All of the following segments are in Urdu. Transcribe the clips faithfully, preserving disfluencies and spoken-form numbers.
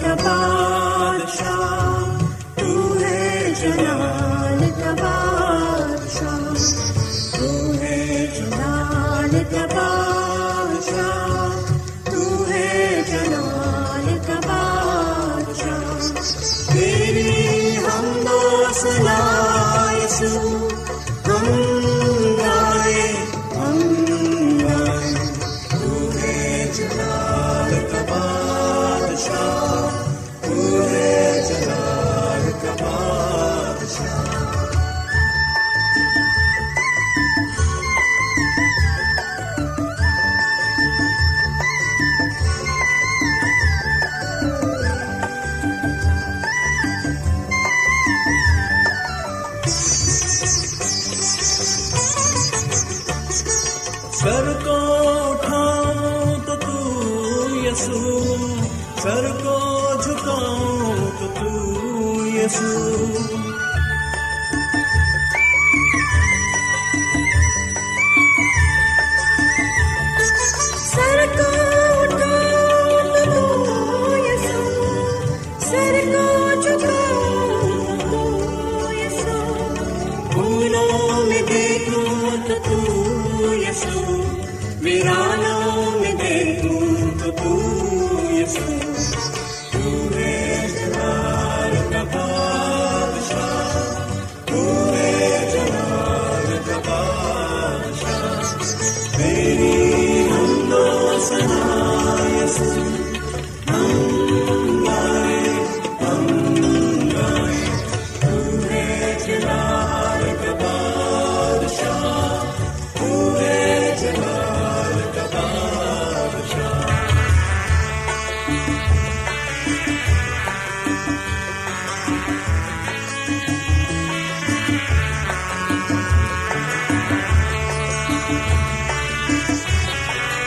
کا بادشاہ تو ہے، جلال کا بادشاہ تو ہے، جلال کا بادشاہ تو ہے، جلال کا بادشاہ تیری حمد و ثنا یسوع، سر کو جھکاؤں تو تو یسوع، سر کو اٹھاؤں تو تو یسوع، سر کو جھکاؤں تو تو یسوع، پھولوں میں دیکھوں تو تو یسوع، ویرانوں میں دیکھوں تو تو یسوع۔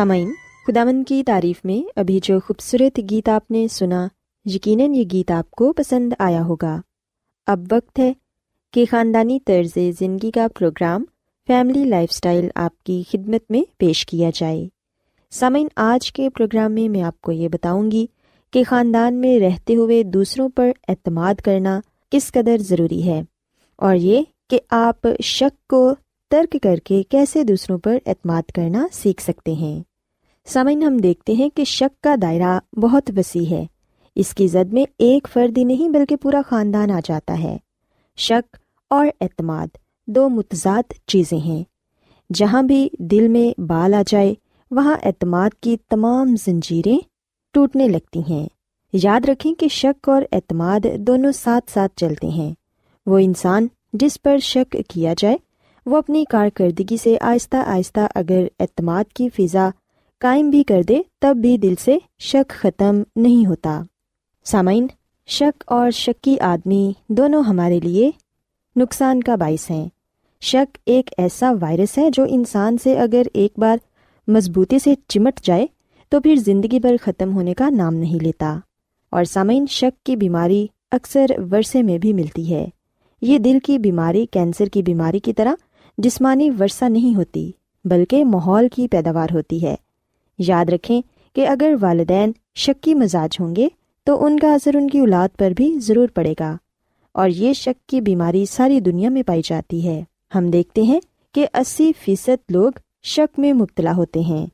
سامعین، خداوند کی تعریف میں ابھی جو خوبصورت گیت آپ نے سنا، یقیناً یہ گیت آپ کو پسند آیا ہوگا۔ اب وقت ہے کہ خاندانی طرز زندگی کا پروگرام فیملی لائف سٹائل آپ کی خدمت میں پیش کیا جائے۔ سامعین، آج کے پروگرام میں میں آپ کو یہ بتاؤں گی کہ خاندان میں رہتے ہوئے دوسروں پر اعتماد کرنا کس قدر ضروری ہے، اور یہ کہ آپ شک کو ترک کر کے کیسے دوسروں پر اعتماد کرنا سیکھ سکتے ہیں۔ سامعین، ہم دیکھتے ہیں کہ شک کا دائرہ بہت وسیع ہے، اس کی زد میں ایک فرد ہی نہیں بلکہ پورا خاندان آ جاتا ہے۔ شک اور اعتماد دو متضاد چیزیں ہیں، جہاں بھی دل میں بال آ جائے وہاں اعتماد کی تمام زنجیریں ٹوٹنے لگتی ہیں۔ یاد رکھیں کہ شک اور اعتماد دونوں ساتھ ساتھ چلتے ہیں۔ وہ انسان جس پر شک کیا جائے وہ اپنی کارکردگی سے آہستہ آہستہ اگر اعتماد کی فضا قائم بھی کر دے تب بھی دل سے شک ختم نہیں ہوتا۔ سامعین، شک اور شکی آدمی دونوں ہمارے لیے نقصان کا باعث ہیں۔ شک ایک ایسا وائرس ہے جو انسان سے اگر ایک بار مضبوطی سے چمٹ جائے تو پھر زندگی بھر ختم ہونے کا نام نہیں لیتا۔ اور سامعین، شک کی بیماری اکثر ورثے میں بھی ملتی ہے۔ یہ دل کی بیماری کینسر کی بیماری کی طرح جسمانی ورثہ نہیں ہوتی بلکہ ماحول کی پیداوار ہوتی ہے۔ یاد رکھیں کہ اگر والدین شکی مزاج ہوں گے تو ان کا اثر ان کی اولاد پر بھی ضرور پڑے گا، اور یہ شک کی بیماری ساری دنیا میں پائی جاتی ہے۔ ہم دیکھتے ہیں کہ اسی فیصد لوگ شک میں مبتلا ہوتے ہیں۔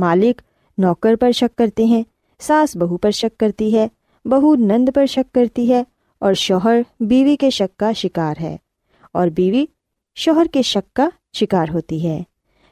مالک نوکر پر شک کرتے ہیں، ساس بہو پر شک کرتی ہے، بہو نند پر شک کرتی ہے، اور شوہر بیوی کے شک کا شکار ہے اور بیوی شوہر کے شک کا شکار ہوتی ہے۔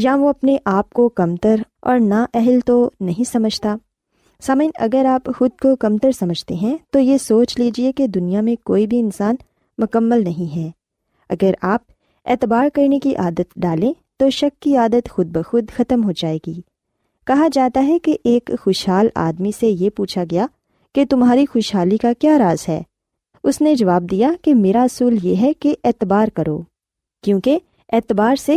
یا وہ اپنے آپ کو کمتر اور نااہل تو نہیں سمجھتا۔ سامعین، اگر آپ خود کو کمتر سمجھتے ہیں تو یہ سوچ لیجئے کہ دنیا میں کوئی بھی انسان مکمل نہیں ہے۔ اگر آپ اعتبار کرنے کی عادت ڈالیں تو شک کی عادت خود بخود ختم ہو جائے گی۔ کہا جاتا ہے کہ ایک خوشحال آدمی سے یہ پوچھا گیا کہ تمہاری خوشحالی کا کیا راز ہے؟ اس نے جواب دیا کہ میرا اصول یہ ہے کہ اعتبار کرو، کیونکہ اعتبار سے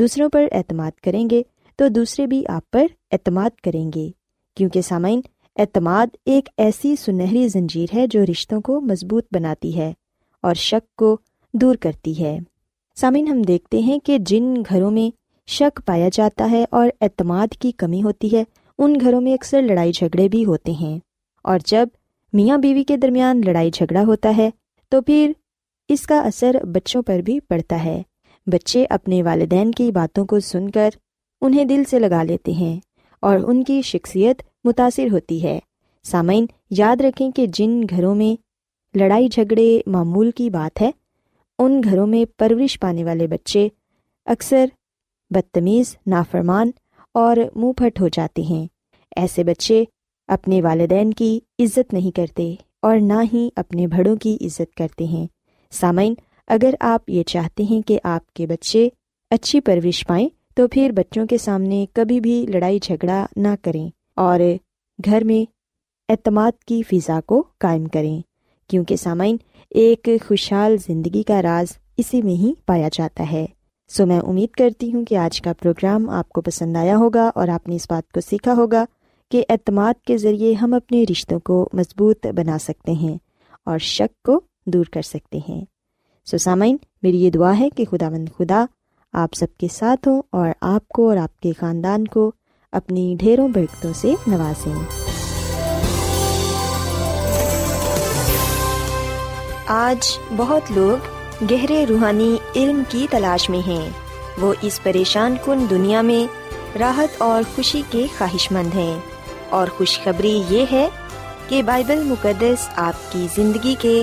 دوسروں پر اعتماد کریں گے تو دوسرے بھی آپ پر اعتماد کریں گے، کیونکہ سامعین، اعتماد ایک ایسی سنہری زنجیر ہے جو رشتوں کو مضبوط بناتی ہے اور شک کو دور کرتی ہے۔ سامعین، ہم دیکھتے ہیں کہ جن گھروں میں شک پایا جاتا ہے اور اعتماد کی کمی ہوتی ہے ان گھروں میں اکثر لڑائی جھگڑے بھی ہوتے ہیں، اور جب میاں بیوی کے درمیان لڑائی جھگڑا ہوتا ہے تو پھر اس کا اثر بچوں پر بھی پڑتا ہے۔ بچے اپنے والدین کی باتوں کو سن کر انہیں دل سے لگا لیتے ہیں اور ان کی شخصیت متاثر ہوتی ہے۔ سامعین، یاد رکھیں کہ جن گھروں میں لڑائی جھگڑے معمول کی بات ہے ان گھروں میں پرورش پانے والے بچے اکثر بدتمیز، نافرمان اور منہ پھٹ ہو جاتے ہیں۔ ایسے بچے اپنے والدین کی عزت نہیں کرتے اور نہ ہی اپنے بڑوں کی عزت کرتے ہیں۔ سامعین، اگر آپ یہ چاہتے ہیں کہ آپ کے بچے اچھی پرورش پائیں تو پھر بچوں کے سامنے کبھی بھی لڑائی جھگڑا نہ کریں اور گھر میں اعتماد کی فضا کو قائم کریں، کیونکہ سامعین، ایک خوشحال زندگی کا راز اسی میں ہی پایا جاتا ہے۔ سو میں امید کرتی ہوں کہ آج کا پروگرام آپ کو پسند آیا ہوگا اور آپ نے اس بات کو سیکھا ہوگا کہ اعتماد کے ذریعے ہم اپنے رشتوں کو مضبوط بنا سکتے ہیں اور شک کو دور کر سکتے ہیں۔ سو سامعین، میری یہ دعا ہے کہ خداوند خدا آپ سب کے ساتھ ہوں اور آپ کو اور آپ کے خاندان کو اپنی ڈھیروں برکتوں سے نوازیں۔ آج بہت لوگ گہرے روحانی علم کی تلاش میں ہیں، وہ اس پریشان کن دنیا میں راحت اور خوشی کے خواہش مند ہیں، اور خوشخبری یہ ہے کہ بائبل مقدس آپ کی زندگی کے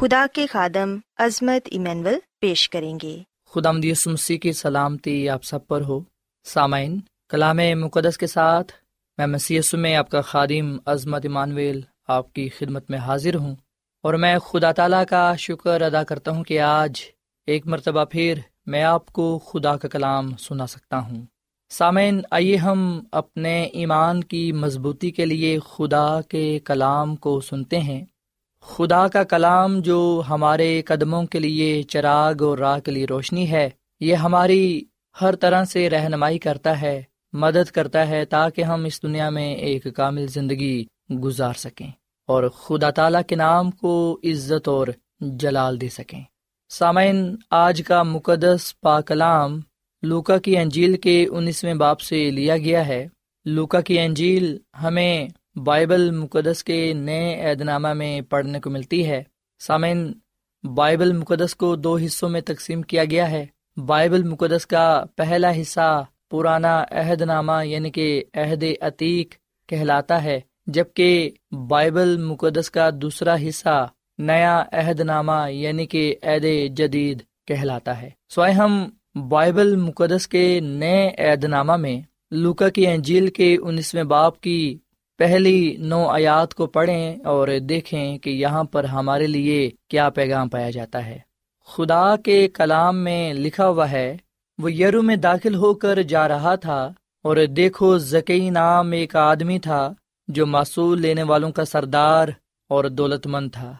خدا کے خادم عظمت ایمینول پیش کریں گے۔ خداوند یسوع مسیح کی سلامتی آپ سب پر ہو۔ سامعین، کلام مقدس کے ساتھ میں مسیح یسوع میں آپ کا خادم عظمت ایمانویل آپ کی خدمت میں حاضر ہوں، اور میں خدا تعالیٰ کا شکر ادا کرتا ہوں کہ آج ایک مرتبہ پھر میں آپ کو خدا کا کلام سنا سکتا ہوں۔ سامعین، آئیے ہم اپنے ایمان کی مضبوطی کے لیے خدا کے کلام کو سنتے ہیں۔ خدا کا کلام جو ہمارے قدموں کے لیے چراغ اور راہ کے لیے روشنی ہے، یہ ہماری ہر طرح سے رہنمائی کرتا ہے، مدد کرتا ہے تاکہ ہم اس دنیا میں ایک کامل زندگی گزار سکیں اور خدا تعالیٰ کے نام کو عزت اور جلال دے سکیں۔ سامعین، آج کا مقدس پاک کلام لوکا کی انجیل کے انیسویں باب سے لیا گیا ہے۔ لوکا کی انجیل ہمیں بائبل مقدس کے نئے عہد نامہ میں پڑھنے کو ملتی ہے۔ سامعین، بائبل مقدس کو دو حصوں میں تقسیم کیا گیا ہے۔ بائبل مقدس کا پہلا حصہ پرانا عہد نامہ یعنی کہ عہد عتیق کہلاتا ہے، جبکہ بائبل مقدس کا دوسرا حصہ نیا عہد نامہ یعنی کہ عہد جدید کہلاتا ہے۔ سوائے ہم بائبل مقدس کے نئے عہد نامہ میں لوکا کی انجیل کے انیسویں باب کی پہلی نو آیات کو پڑھیں اور دیکھیں کہ یہاں پر ہمارے لیے کیا پیغام پایا جاتا ہے۔ خدا کے کلام میں لکھا ہوا ہے، وہ یرو میں داخل ہو کر جا رہا تھا، اور دیکھو زکی نام ایک آدمی تھا جو معصول لینے والوں کا سردار اور دولت مند تھا۔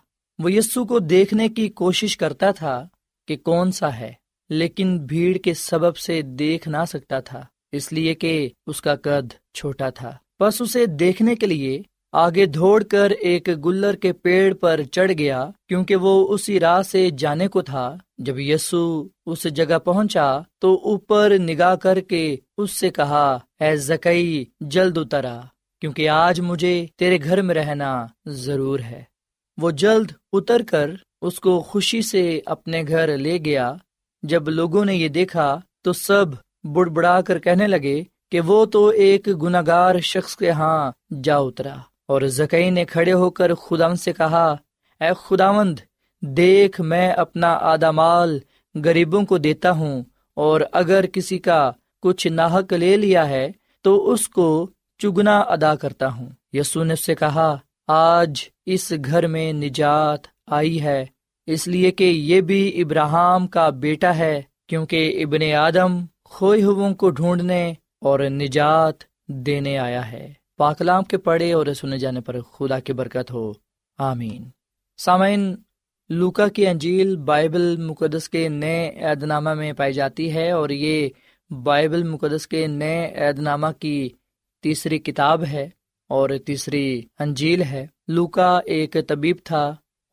وہ یسوع کو دیکھنے کی کوشش کرتا تھا کہ کون سا ہے، لیکن بھیڑ کے سبب سے دیکھ نہ سکتا تھا، اس لیے کہ اس کا قد چھوٹا تھا۔ بس اسے دیکھنے کے لیے آگے دوڑ کر ایک گلر کے پیڑ پر چڑھ گیا، کیونکہ وہ اسی راہ سے جانے کو تھا۔ جب یسوع اس جگہ پہنچا تو اوپر نگاہ کر کے اس سے کہا، اے زکی، جلد اتر آ، کیونکہ آج مجھے تیرے گھر میں رہنا ضرور ہے۔ وہ جلد اتر کر اس کو خوشی سے اپنے گھر لے گیا۔ جب لوگوں نے یہ دیکھا تو سب بڑبڑا کر کہنے لگے کہ وہ تو ایک گناہگار شخص کے ہاں جا اترا۔ اور زکی نے کھڑے ہو کر خداوند سے کہا، اے خداوند، دیکھ، میں اپنا آدھا مال غریبوں کو دیتا ہوں، اور اگر کسی کا کچھ ناحق لے لیا ہے تو اس کو چگنا ادا کرتا ہوں۔ یسوع نے اس سے کہا، آج اس گھر میں نجات آئی ہے، اس لیے کہ یہ بھی ابراہام کا بیٹا ہے، کیونکہ ابن آدم کھوئے ہوئوں کو ڈھونڈنے اور نجات دینے آیا ہے۔ پاک کلام کے پڑھے اور سنے جانے پر خدا کی برکت ہو، آمین۔ سامعین، لوکا کی انجیل بائبل مقدس کے نئے عہد نامہ میں پائی جاتی ہے، اور یہ بائبل مقدس کے نئے عہد نامہ کی تیسری کتاب ہے اور تیسری انجیل ہے۔ لوکا ایک طبیب تھا،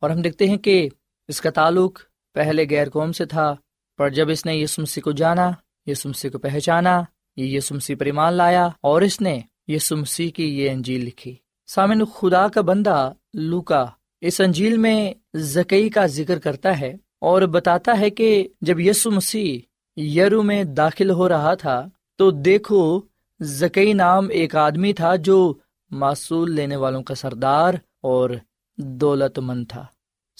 اور ہم دیکھتے ہیں کہ اس کا تعلق پہلے غیر قوم سے تھا، پر جب اس نے یسوع مسیح کو جانا، یسوع مسیح کو پہچانا، یہ یسوع مسیح پر ایمان لایا، اور اس نے یسوع مسیح کی یہ انجیل لکھی۔ سامعین، خدا کا بندہ لوکا اس انجیل میں زکی کا ذکر کرتا ہے اور بتاتا ہے کہ جب یسوع مسیح یرو میں داخل ہو رہا تھا تو دیکھو زکی نام ایک آدمی تھا جو معصول لینے والوں کا سردار اور دولت مند تھا۔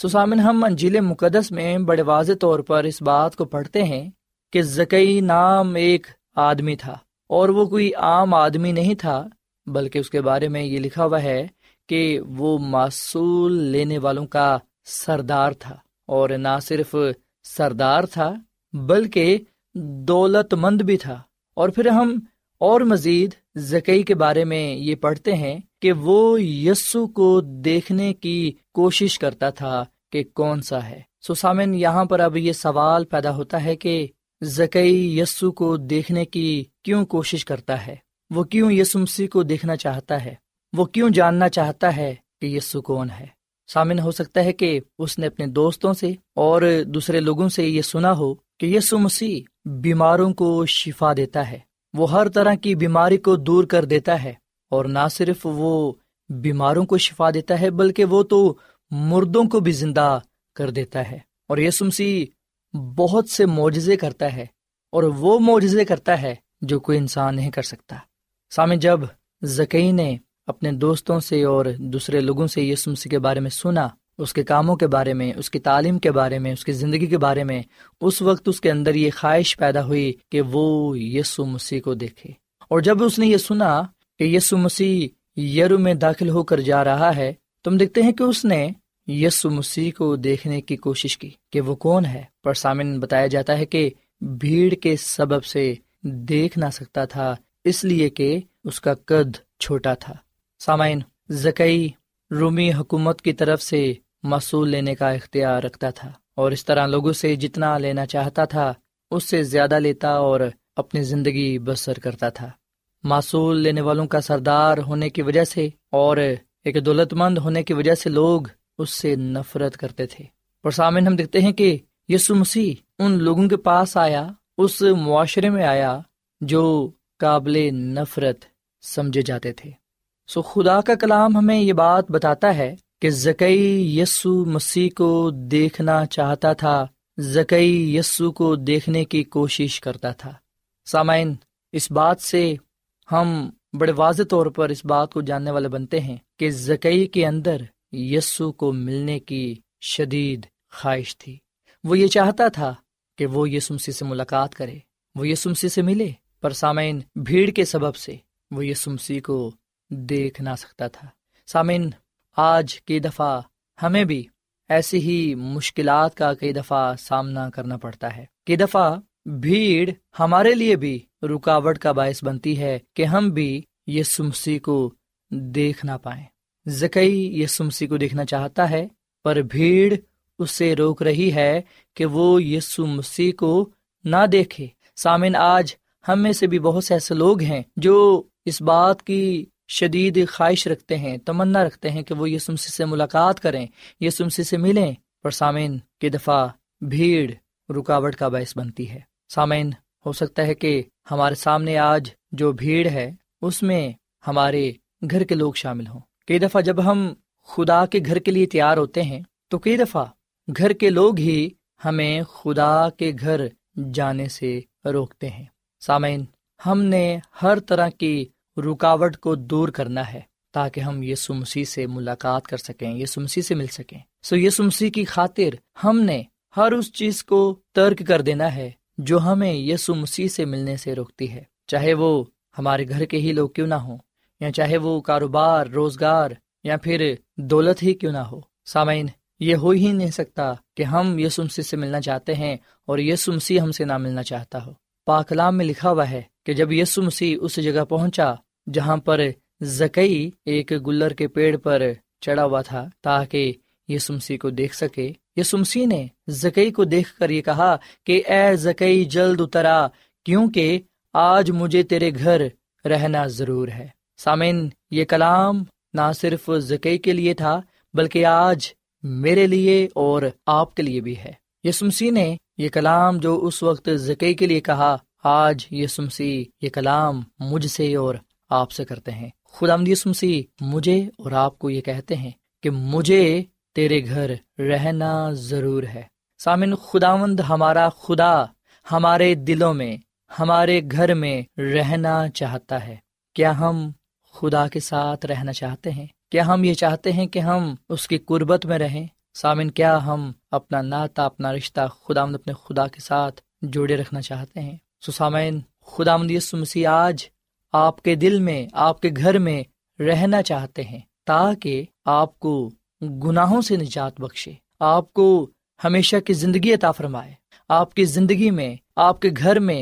سو سامن، ہم انجیل مقدس میں بڑے واضح طور پر اس بات کو پڑھتے ہیں کہ زکی نام ایک آدمی تھا، اور وہ کوئی عام آدمی نہیں تھا، بلکہ اس کے بارے میں یہ لکھا ہوا ہے کہ وہ معصول لینے والوں کا سردار تھا، اور نہ صرف سردار تھا بلکہ دولت مند بھی تھا۔ اور پھر ہم اور مزید زکی کے بارے میں یہ پڑھتے ہیں کہ وہ یسوع کو دیکھنے کی کوشش کرتا تھا کہ کون سا ہے۔ سو سامن، یہاں پر اب یہ سوال پیدا ہوتا ہے کہ زکی یسوع کو دیکھنے کی کیوں کوشش کرتا ہے؟ وہ کیوں یسوع مسیح کو دیکھنا چاہتا ہے؟ وہ کیوں جاننا چاہتا ہے کہ یسوع کون ہے؟ سامن، ہو سکتا ہے کہ اس نے اپنے دوستوں سے اور دوسرے لوگوں سے یہ سنا ہو کہ یسوع مسیح بیماروں کو شفا دیتا ہے، وہ ہر طرح کی بیماری کو دور کر دیتا ہے، اور نہ صرف وہ بیماروں کو شفا دیتا ہے بلکہ وہ تو مردوں کو بھی زندہ کر دیتا ہے، اور یسوع مسیح بہت سے معجزے کرتا ہے، اور وہ معجزے کرتا ہے جو کوئی انسان نہیں کر سکتا۔ سامنے، جب زکی نے اپنے دوستوں سے اور دوسرے لوگوں سے یسوع مسیح کے بارے میں سنا، اس کے کاموں کے بارے میں، اس کی تعلیم کے بارے میں، اس کی زندگی کے بارے میں، اس وقت اس کے اندر یہ خواہش پیدا ہوئی کہ وہ یسوع مسیح کو دیکھے۔ اور جب اس نے یہ سنا کہ یسوع مسیح یرو میں داخل ہو کر جا رہا ہے، تم دیکھتے ہیں کہ اس نے یسوع مسیح کو دیکھنے کی کوشش کی کہ وہ کون ہے، پر سامن، بتایا جاتا ہے کہ بھیڑ کے سبب سے دیکھ نہ سکتا تھا، اس لیے کہ اس کا قد چھوٹا تھا۔ سامعین، زکی رومی حکومت کی طرف سے محصول لینے کا اختیار رکھتا تھا، اور اس طرح لوگوں سے جتنا لینا چاہتا تھا اس سے زیادہ لیتا اور اپنی زندگی بسر کرتا تھا۔ محصول لینے والوں کا سردار ہونے کی وجہ سے اور ایک دولت مند ہونے کی وجہ سے لوگ اس سے نفرت کرتے تھے۔ اور سامنے، ہم دیکھتے ہیں کہ یسوع مسیح ان لوگوں کے پاس آیا، اس معاشرے میں آیا جو قابل نفرت سمجھے جاتے تھے۔ سو خدا کا کلام ہمیں یہ بات بتاتا ہے کہ زکی یسوع مسیح کو دیکھنا چاہتا تھا، زکی یسوع کو دیکھنے کی کوشش کرتا تھا۔ سامعین، اس بات سے ہم بڑے واضح طور پر اس بات کو جاننے والے بنتے ہیں کہ زکی کے اندر یسوع کو ملنے کی شدید خواہش تھی۔ وہ یہ چاہتا تھا کہ وہ یسوع مسیح سے ملاقات کرے، وہ یسوع مسیح سے ملے، پر سامعین، بھیڑ کے سبب سے وہ یسوع مسیح کو دیکھ نہ سکتا تھا۔ سامعین، آج کئی دفعہ ہمیں بھی ایسی ہی مشکلات کا کئی دفعہ سامنا کرنا پڑتا ہے۔ کئی دفعہ بھیڑ ہمارے لیے بھی رکاوٹ کا باعث بنتی ہے کہ ہم بھی یسوع مسیح کو دیکھ نہ پائیں۔ زکی یسوع مسیح کو دیکھنا چاہتا ہے، پر بھیڑ اسے روک رہی ہے کہ وہ یسوع مسیح کو نہ دیکھے۔ سامعین، آج ہم میں سے بھی بہت سے ایسے لوگ ہیں جو اس بات کی شدید خواہش رکھتے ہیں، تمنا رکھتے ہیں کہ وہ یسوع مسیح سے ملاقات کریں، یسوع مسیح سے ملیں، پر سامعین، کی دفعہ بھیڑ رکاوٹ کا باعث بنتی ہے۔ سامعین، ہو سکتا ہے کہ ہمارے سامنے آج جو بھیڑ ہے اس میں ہمارے گھر کے لوگ شامل ہوں۔ کئی دفعہ جب ہم خدا کے گھر کے لیے تیار ہوتے ہیں تو کئی دفعہ گھر کے لوگ ہی ہمیں خدا کے گھر جانے سے روکتے ہیں۔ سامعین، ہم نے ہر طرح کی رکاوٹ کو دور کرنا ہے تاکہ ہم یسوع مسیح سے ملاقات کر سکیں، یسوع مسیح سے مل سکیں۔ سو یسوع مسیح کی خاطر ہم نے ہر اس چیز کو ترک کر دینا ہے جو ہمیں یسوع مسیح سے ملنے سے روکتی ہے، چاہے وہ ہمارے گھر کے ہی لوگ کیوں نہ ہوں، یا چاہے وہ کاروبار، روزگار یا پھر دولت ہی کیوں نہ ہو۔ سامعین، یہ ہو ہی نہیں سکتا کہ ہم یسوع مسیح سے ملنا چاہتے ہیں اور یسوع مسیح ہم سے نہ ملنا چاہتا ہو۔ پاک کلام میں لکھا ہوا ہے کہ جب یسوع مسیح اس جگہ پہنچا جہاں پر زکی ایک گلر کے پیڑ پر چڑھا ہوا تھا تاکہ یسوع مسیح کو دیکھ سکے، یسوع مسیح نے زکی کو دیکھ کر یہ کہا کہ اے زکی، جلد اترا، کیونکہ آج مجھے تیرے گھر رہنا ضرور ہے۔ سامعین، یہ کلام نہ صرف زکی کے لیے تھا بلکہ آج میرے لیے اور آپ کے لیے بھی ہے۔ یسوع مسیح نے یہ کلام جو اس وقت زکی کے لیے کہا، آج یسوع مسیح یہ کلام مجھ سے اور آپ سے کرتے ہیں۔ خداوند یسوع مسیح مجھے اور آپ کو یہ کہتے ہیں کہ مجھے تیرے گھر رہنا ضرور ہے۔ سامعین، خداوند ہمارا خدا ہمارے دلوں میں، ہمارے گھر میں رہنا چاہتا ہے۔ کیا ہم خدا کے ساتھ رہنا چاہتے ہیں؟ کیا ہم یہ چاہتے ہیں کہ ہم اس کی قربت میں رہیں؟ سامعین، کیا ہم اپنا ناتا، اپنا رشتہ خداوند، اپنے خدا کے ساتھ جوڑے رکھنا چاہتے ہیں؟ سو سامعین، خداوند یسوع مسیح آج آپ کے دل میں، آپ کے گھر میں رہنا چاہتے ہیں تاکہ آپ کو گناہوں سے نجات بخشے، آپ کو ہمیشہ کی زندگی عطا فرمائے، آپ کی زندگی میں، آپ کے گھر میں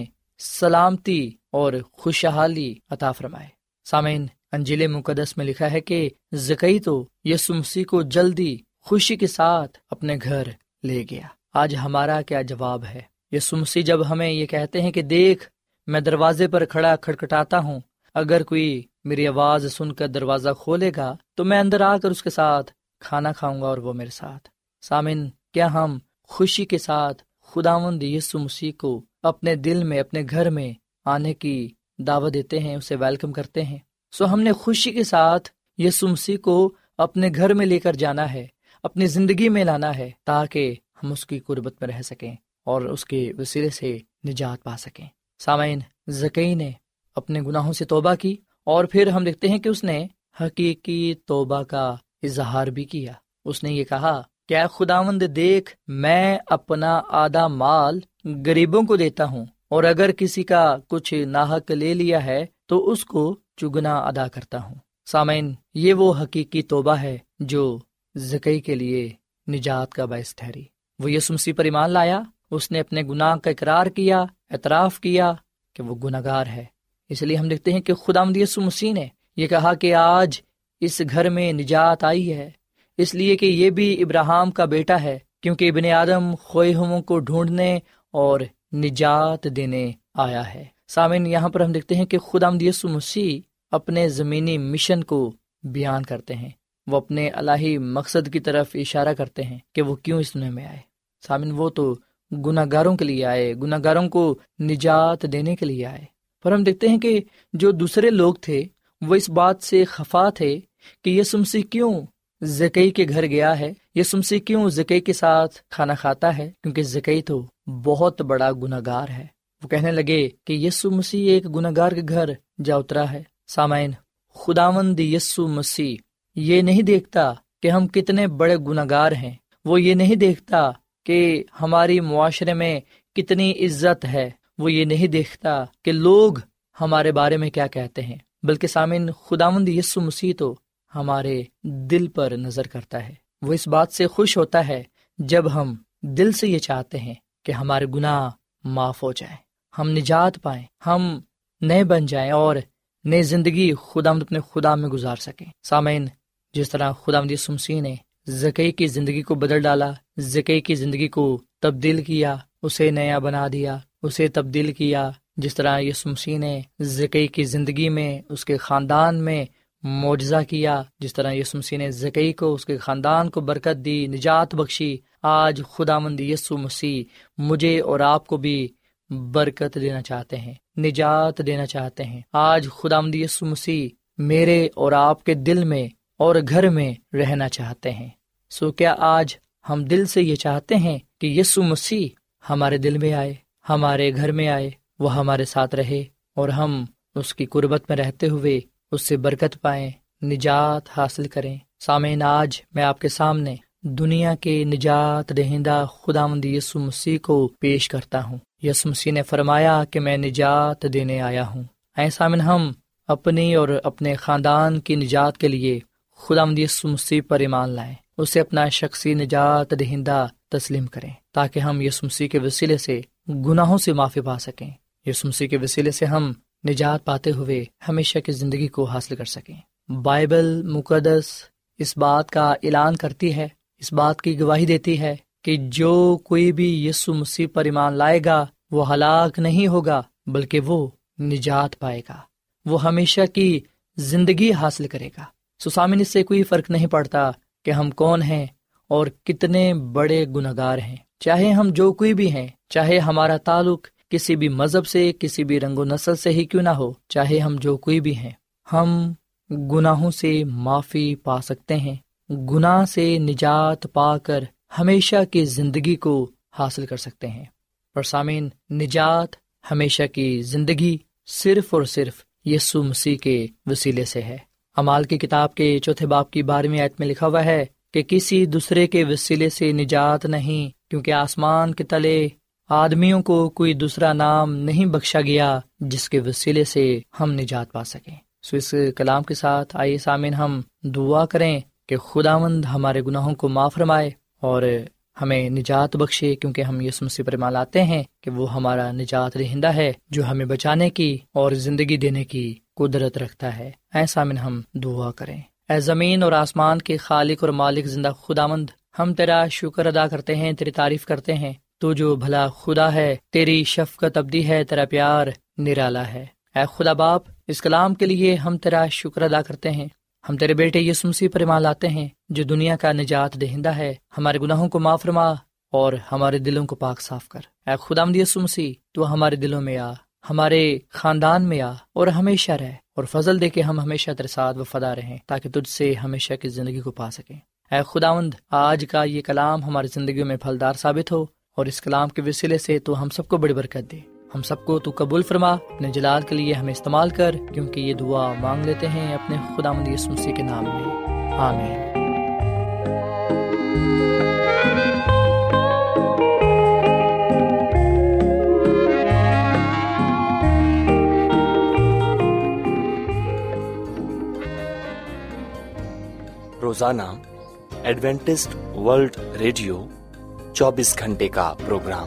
سلامتی اور خوشحالی عطا فرمائے۔ سامعین، انجیل مقدس میں لکھا ہے کہ زکی تو یسوع مسیح کو جلدی خوشی کے ساتھ اپنے گھر لے گیا۔ آج ہمارا کیا جواب ہے؟ یسوع مسیح جب ہمیں یہ کہتے ہیں کہ دیکھ میں دروازے پر کھڑا کھٹکھٹاتا ہوں، اگر کوئی میری آواز سن کر دروازہ کھولے گا تو میں اندر آ کر اس کے ساتھ کھانا کھاؤں گا اور وہ میرے ساتھ۔ سامن، کیا ہم خوشی کے ساتھ خداوند یسوع مسیح کو اپنے دل میں، اپنے گھر میں آنے کی دعوت دیتے ہیں، اسے ویلکم کرتے ہیں؟ سو ہم نے خوشی کے ساتھ یسوع مسیح کو اپنے گھر میں لے کر جانا ہے، اپنی زندگی میں لانا ہے تاکہ ہم اس کی قربت میں رہ سکیں اور اس کے وسیلے سے نجات پا سکیں۔ سامعین، زکی نے اپنے گناہوں سے توبہ کی اور پھر ہم دیکھتے ہیں کہ اس نے حقیقی توبہ کا اظہار بھی کیا۔ اس نے یہ کہا کہ اے خداوند دیکھ میں اپنا آدھا مال غریبوں کو دیتا ہوں، اور اگر کسی کا کچھ ناحق لے لیا ہے تو اس کو چگنا ادا کرتا ہوں۔ سامعین، یہ وہ حقیقی توبہ ہے جو زکی کے لیے نجات کا باعث ٹھہری۔ وہ یسوع مسیح پر ایمان لایا، اس نے اپنے گناہ کا اقرار کیا، اعتراف کیا کہ وہ گنہگار ہے۔ اس لیے ہم دیکھتے ہیں کہ خداوند یسوع مسیح نے یہ کہا کہ آج اس گھر میں نجات آئی ہے، اس لیے کہ یہ بھی ابراہام کا بیٹا ہے، کیونکہ ابن آدم کھوئے ہوں کو ڈھونڈنے اور نجات دینے آیا ہے۔ سامعین، یہاں پر ہم دیکھتے ہیں کہ خداوند یسوع مسیح اپنے زمینی مشن کو بیان کرتے ہیں، وہ اپنے الہی مقصد کی طرف اشارہ کرتے ہیں کہ وہ کیوں اس دنیا میں آئے۔ سامعین، وہ تو گناہ گاروں کے لیے آئے، گناہ گاروں کو نجات دینے کے لیے آئے، پر ہم دیکھتے ہیں کہ جو دوسرے لوگ تھے وہ اس بات سے خفا تھے کہ یسوع مسیح کیوں زکی کے گھر گیا ہے، یسوع مسیح کیوں زکی کے ساتھ کھانا کھاتا ہے، کیونکہ زکی تو بہت بڑا گناہ گار ہے۔ وہ کہنے لگے کہ یسوع مسیح ایک گناہ گار کے گھر جا اترا ہے۔ سامعین، خداوند یسوع مسیح یہ نہیں دیکھتا کہ ہم کتنے بڑے گناہ گار ہیں، وہ یہ نہیں دیکھتا کہ ہماری معاشرے میں کتنی عزت ہے، وہ یہ نہیں دیکھتا کہ لوگ ہمارے بارے میں کیا کہتے ہیں، بلکہ سامعین، خداوند یسوع مسیح تو ہمارے دل پر نظر کرتا ہے۔ وہ اس بات سے خوش ہوتا ہے جب ہم دل سے یہ چاہتے ہیں کہ ہمارے گناہ معاف ہو جائیں، ہم نجات پائیں، ہم نئے بن جائیں اور نئی زندگی خداوند اپنے خدا میں گزار سکیں۔ سامعین، جس طرح خداوند یسوع مسیح نے زکی کی زندگی کو بدل ڈالا، زکی کی زندگی کو تبدیل کیا، اسے نیا بنا دیا، اسے تبدیل کیا، جس طرح یسوع مسیح نے زکی کی زندگی میں، اس کے خاندان میں معجزہ کیا، جس طرح یسوع مسیح نے زکی کو، اس کے خاندان کو برکت دی، نجات بخشی، آج خداوند یسوع مسیح مجھے اور آپ کو بھی برکت دینا چاہتے ہیں، نجات دینا چاہتے ہیں۔ آج خداوند یسوع مسیح میرے اور آپ کے دل میں اور گھر میں رہنا چاہتے ہیں۔ سو کیا آج ہم دل سے یہ چاہتے ہیں کہ یسوع مسیح ہمارے دل میں آئے، ہمارے گھر میں آئے، وہ ہمارے ساتھ رہے اور ہم اس کی قربت میں رہتے ہوئے اس سے برکت پائیں، نجات حاصل کریں؟ سامعین، آج میں آپ کے سامنے دنیا کے نجات دہندہ خداوند یسوع مسیح کو پیش کرتا ہوں۔ یسوع مسیح نے فرمایا کہ میں نجات دینے آیا ہوں۔ اے سامن، ہم اپنی اور اپنے خاندان کی نجات کے لیے خداوند یسوع مسیح پر ایمان لائیں، اسے اپنا شخصی نجات دہندہ تسلیم کریں تاکہ ہم یسوع مسیح کے وسیلے سے گناہوں سے معافی پا سکیں، یسوع مسیح کے وسیلے سے ہم نجات پاتے ہوئے ہمیشہ کی زندگی کو حاصل کر سکیں۔ بائبل مقدس اس بات کا اعلان کرتی ہے، اس بات کی گواہی دیتی ہے کہ جو کوئی بھی یسوع مسیح پر ایمان لائے گا وہ ہلاک نہیں ہوگا بلکہ وہ نجات پائے گا، وہ ہمیشہ کی زندگی حاصل کرے گا۔ سو سامعین، اس سے کوئی فرق نہیں پڑتا کہ ہم کون ہیں اور کتنے بڑے گنہگار ہیں، چاہے ہم جو کوئی بھی ہیں، چاہے ہمارا تعلق کسی بھی مذہب سے، کسی بھی رنگ و نسل سے ہی کیوں نہ ہو، چاہے ہم جو کوئی بھی ہیں، ہم گناہوں سے معافی پا سکتے ہیں، گناہ سے نجات پا کر ہمیشہ کی زندگی کو حاصل کر سکتے ہیں۔ اور سامعین، نجات، ہمیشہ کی زندگی صرف اور صرف یسوع مسیح کے وسیلے سے ہے۔ اعمال کی کتاب کے چوتھے باب کی بارہویں آیت میں لکھا ہوا ہے کہ کسی دوسرے کے وسیلے سے نجات نہیں، کیونکہ آسمان کے تلے آدمیوں کو کوئی دوسرا نام نہیں بخشا گیا جس کے وسیلے سے ہم نجات پا سکیں۔ سو اس کلام کے ساتھ آئیے سامعین ہم دعا کریں کہ خداوند ہمارے گناہوں کو معاف فرمائے اور ہمیں نجات بخشے، کیونکہ ہم یسوع مسیح پر ایمان لاتے ہیں کہ وہ ہمارا نجات دہندہ ہے جو ہمیں بچانے کی اور زندگی دینے کی قدرت رکھتا ہے۔ اے سامعین ہم دعا کریں۔ اے زمین اور آسمان کے خالق اور مالک زندہ خداوند، ہم تیرا شکر ادا کرتے ہیں، تیری تعریف کرتے ہیں۔ تو جو بھلا خدا ہے، تیری شفقت ابدی ہے، تیرا پیار نرالا ہے۔ اے خدا باپ، اس کلام کے لیے ہم تیرا شکر ادا کرتے ہیں۔ ہم تیرے بیٹے یسوع مسیح پر ایمان لاتے ہیں جو دنیا کا نجات دہندہ ہے۔ ہمارے گناہوں کو معاف فرما اور ہمارے دلوں کو پاک صاف کر۔ اے خداوند یسوع مسیح، تو ہمارے دلوں میں آ، ہمارے خاندان میں آ اور ہمیشہ رہ، اور فضل دے کے ہم ہمیشہ تیرے ساتھ وفادار رہیں تاکہ تجھ سے ہمیشہ کی زندگی کو پا سکیں۔ اے خداوند، آج کا یہ کلام ہماری زندگیوں میں پھلدار ثابت ہو، اور اس کلام کے وسیلے سے تو ہم سب کو بڑی برکت دے۔ ہم سب کو تو قبول فرما، اپنے جلال کے لیے ہمیں استعمال کر، کیونکہ یہ دعا مانگ لیتے ہیں اپنے خداوند یسوع مسیح کے نام میں، آمین۔ روزانہ ایڈوینٹسٹ ورلڈ ریڈیو چوبیس گھنٹے کا پروگرام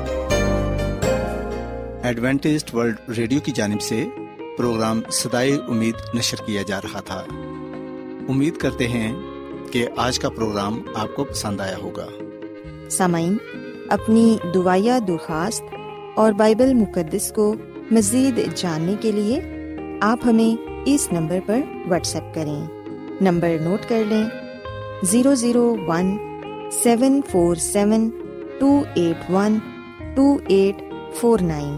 ایڈوینٹسٹ ورلڈ ریڈیو کی جانب سے پروگرام صدائے امید نشر کیا جا رہا تھا۔ امید کرتے ہیں کہ آج کا پروگرام آپ کو پسند آیا ہوگا۔ سامعین، اپنی دعائیا درخواست اور بائبل مقدس کو مزید جاننے کے لیے آپ ہمیں اس نمبر پر واٹس ایپ کریں۔ نمبر نوٹ کر لیں: zero zero one seven four seven two eight one two eight four nine,